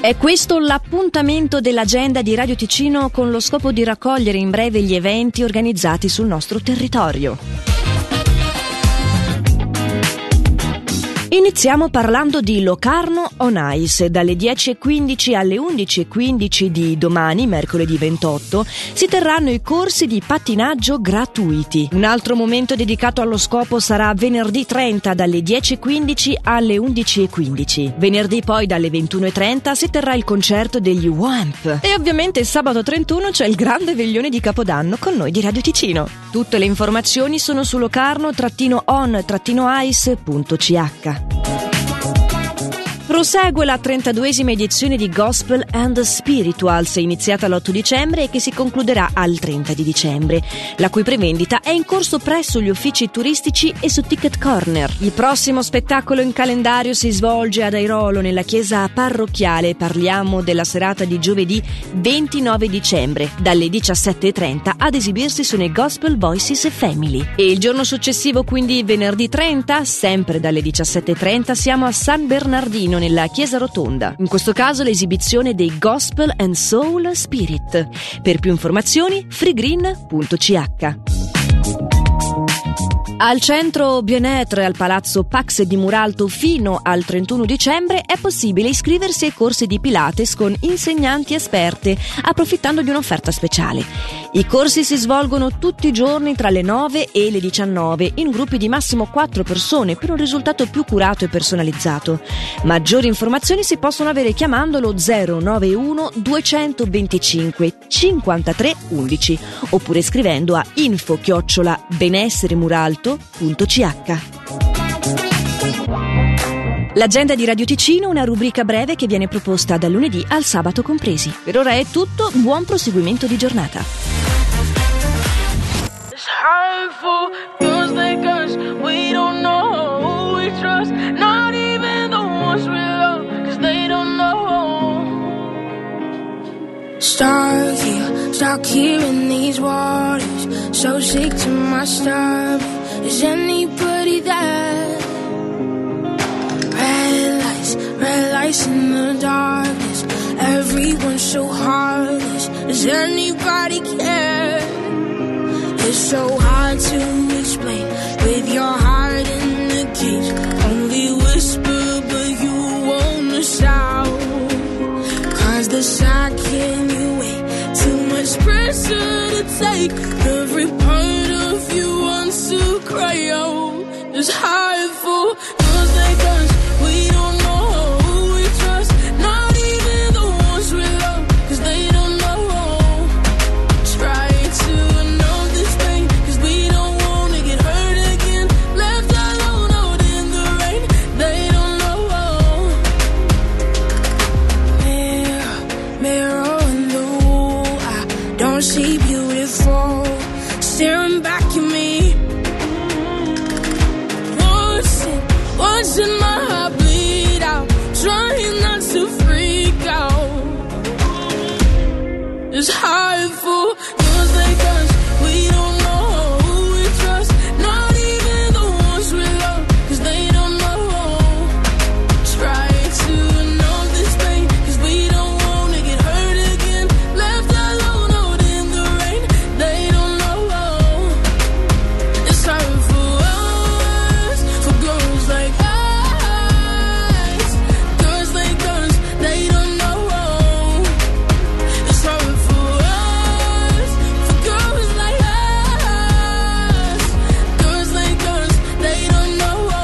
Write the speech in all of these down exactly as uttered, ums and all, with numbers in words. È questo l'appuntamento dell'agenda di Radio Ticino, con lo scopo di raccogliere in breve gli eventi organizzati sul nostro territorio. Iniziamo parlando di Locarno On Ice. Dalle dieci e quindici alle undici e quindici di domani, mercoledì ventotto, si terranno i corsi di pattinaggio gratuiti. Un altro momento dedicato allo scopo sarà venerdì trenta dalle dieci e quindici alle undici e quindici. Venerdì poi dalle ventuno e trenta si terrà il concerto degli Wamp. E ovviamente sabato trentuno c'è il grande veglione di Capodanno con noi di Radio Ticino. Tutte le informazioni sono su locarno on ice punto c h. Prosegue la trentaduesima edizione di Gospel and Spirituals, iniziata l'otto dicembre e che si concluderà al trenta di dicembre, la cui prevendita è in corso presso gli uffici turistici e su Ticket Corner. Il prossimo spettacolo in calendario si svolge ad Airolo, nella chiesa parrocchiale. Parliamo della serata di giovedì ventinove dicembre, dalle diciassette e trenta, ad esibirsi sono i Gospel Voices and Family. E il giorno successivo, quindi venerdì trenta, sempre dalle diciassette e trenta, siamo a San Bernardino, nella Chiesa Rotonda. In questo caso l'esibizione dei Gospel and Soul Spirit. Per più informazioni, freegreen punto c h. Al centro Benessere, al Palazzo Pax di Muralto, fino al trentuno dicembre è possibile iscriversi ai corsi di Pilates con insegnanti esperte, approfittando di un'offerta speciale. I corsi si svolgono tutti i giorni tra le nove e le diciannove, in gruppi di massimo quattro persone, per un risultato più curato e personalizzato. Maggiori informazioni si possono avere chiamandolo zero nove uno due due cinque cinque tre undici, oppure scrivendo a info chiocciola benessere muralto punto c h. L'agenda di Radio Ticino, una rubrica breve che viene proposta dal lunedì al sabato compresi. Per ora è tutto, buon proseguimento di giornata. Stuck here in these waters, so sick to my stomach. Is anybody there? Red lights, red lights in the darkness. Everyone's so heartless. Does anybody care? It's so hard to explain with your heart in the cage. Only whisper, but you wanna shout. 'Cause the shock can you wait? Too much pressure to take. Every part of you wants to cry out. It's hard for girls like us. We don't know who we trust. Not even the ones we love, 'cause they don't know. Try to numb this pain, 'cause we don't wanna get hurt again. Left alone out in the rain. They don't know. Mirror, mirror in the wall, I don't see beautiful staring back at me. Watching, watching my heart bleed out, trying not to freak out. It's hard for girls like us. We don't know who we trust. Not even the ones we love, 'cause they don't know. Try to numb this pain, 'cause we don't wanna get hurt again. Left alone out in the rain. They don't know. It's hard for us, for girls like us. Girls like us, they don't know. It's hard for us, for girls like us. Girls like us, they don't know. So hard,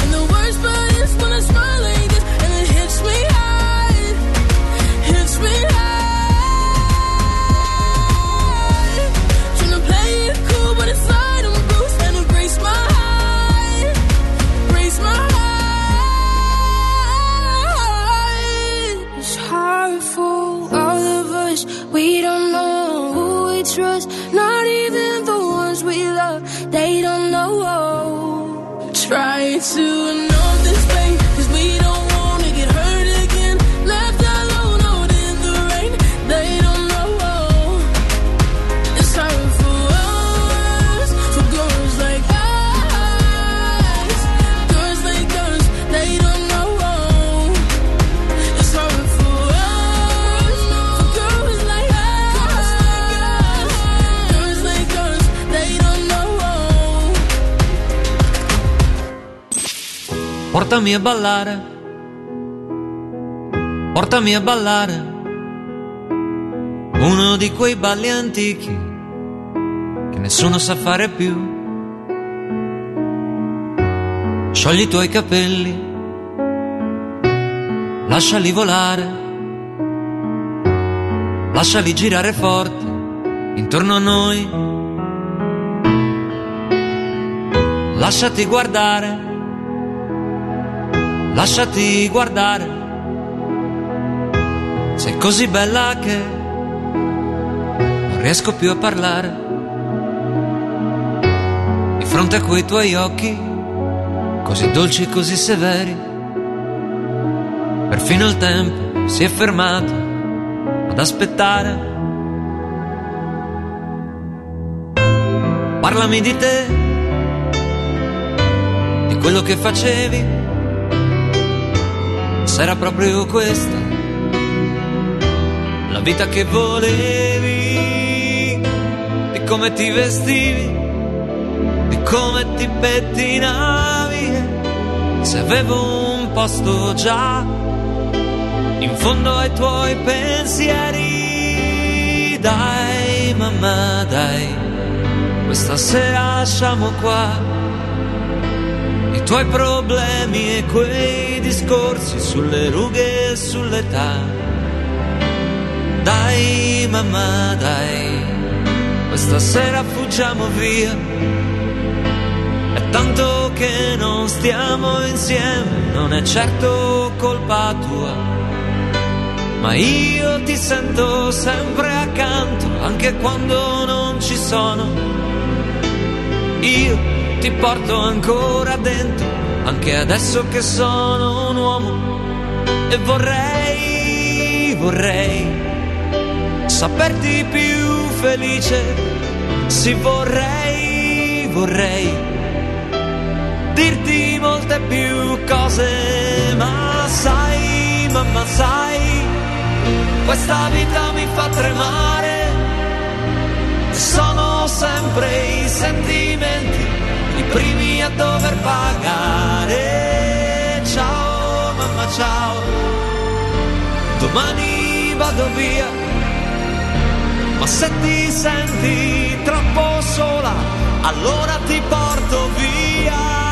and the worst part is when I smile like this, and it hits me hard, hits me hard. Tryna play it cool, but it's slide on bruise and it breaks my heart, breaks my heart. It's hard for all of us. We don't know who we trust. Not even the ones we love. They don't know. Try to numb this pain, 'cause we don't wanna get hurt again. Left alone out in the rain. They don't know. It's hard for us, for girls like us. Girls like us, they don't know. Portami a ballare, portami a ballare, uno di quei balli antichi che nessuno sa fare più. Sciogli i tuoi capelli, lasciali volare, lasciali girare forte intorno a noi. Lasciati guardare, lasciati guardare, sei così bella che non riesco più a parlare di fronte a quei tuoi occhi così dolci e così severi. Perfino il tempo si è fermato ad aspettare. Parlami di te, quello che facevi, se era proprio questa la vita che volevi, di come ti vestivi, di come ti pettinavi, se avevo un posto già in fondo ai tuoi pensieri. Dai mamma dai, questa sera lasciamo qua i tuoi problemi e quei discorsi sulle rughe e sull'età. Dai mamma dai, questa sera fuggiamo via, è tanto che non stiamo insieme, non è certo colpa tua, ma io ti sento sempre accanto anche quando non ci sono. Io ti porto ancora dentro, anche adesso che sono un uomo, e vorrei, vorrei saperti più felice. Sì, vorrei, vorrei dirti molte più cose, ma sai, mamma sai, questa vita mi fa tremare, sono sempre i sentimenti i primi a dover pagare. Ciao mamma ciao, domani vado via, ma se ti senti troppo sola allora ti porto via.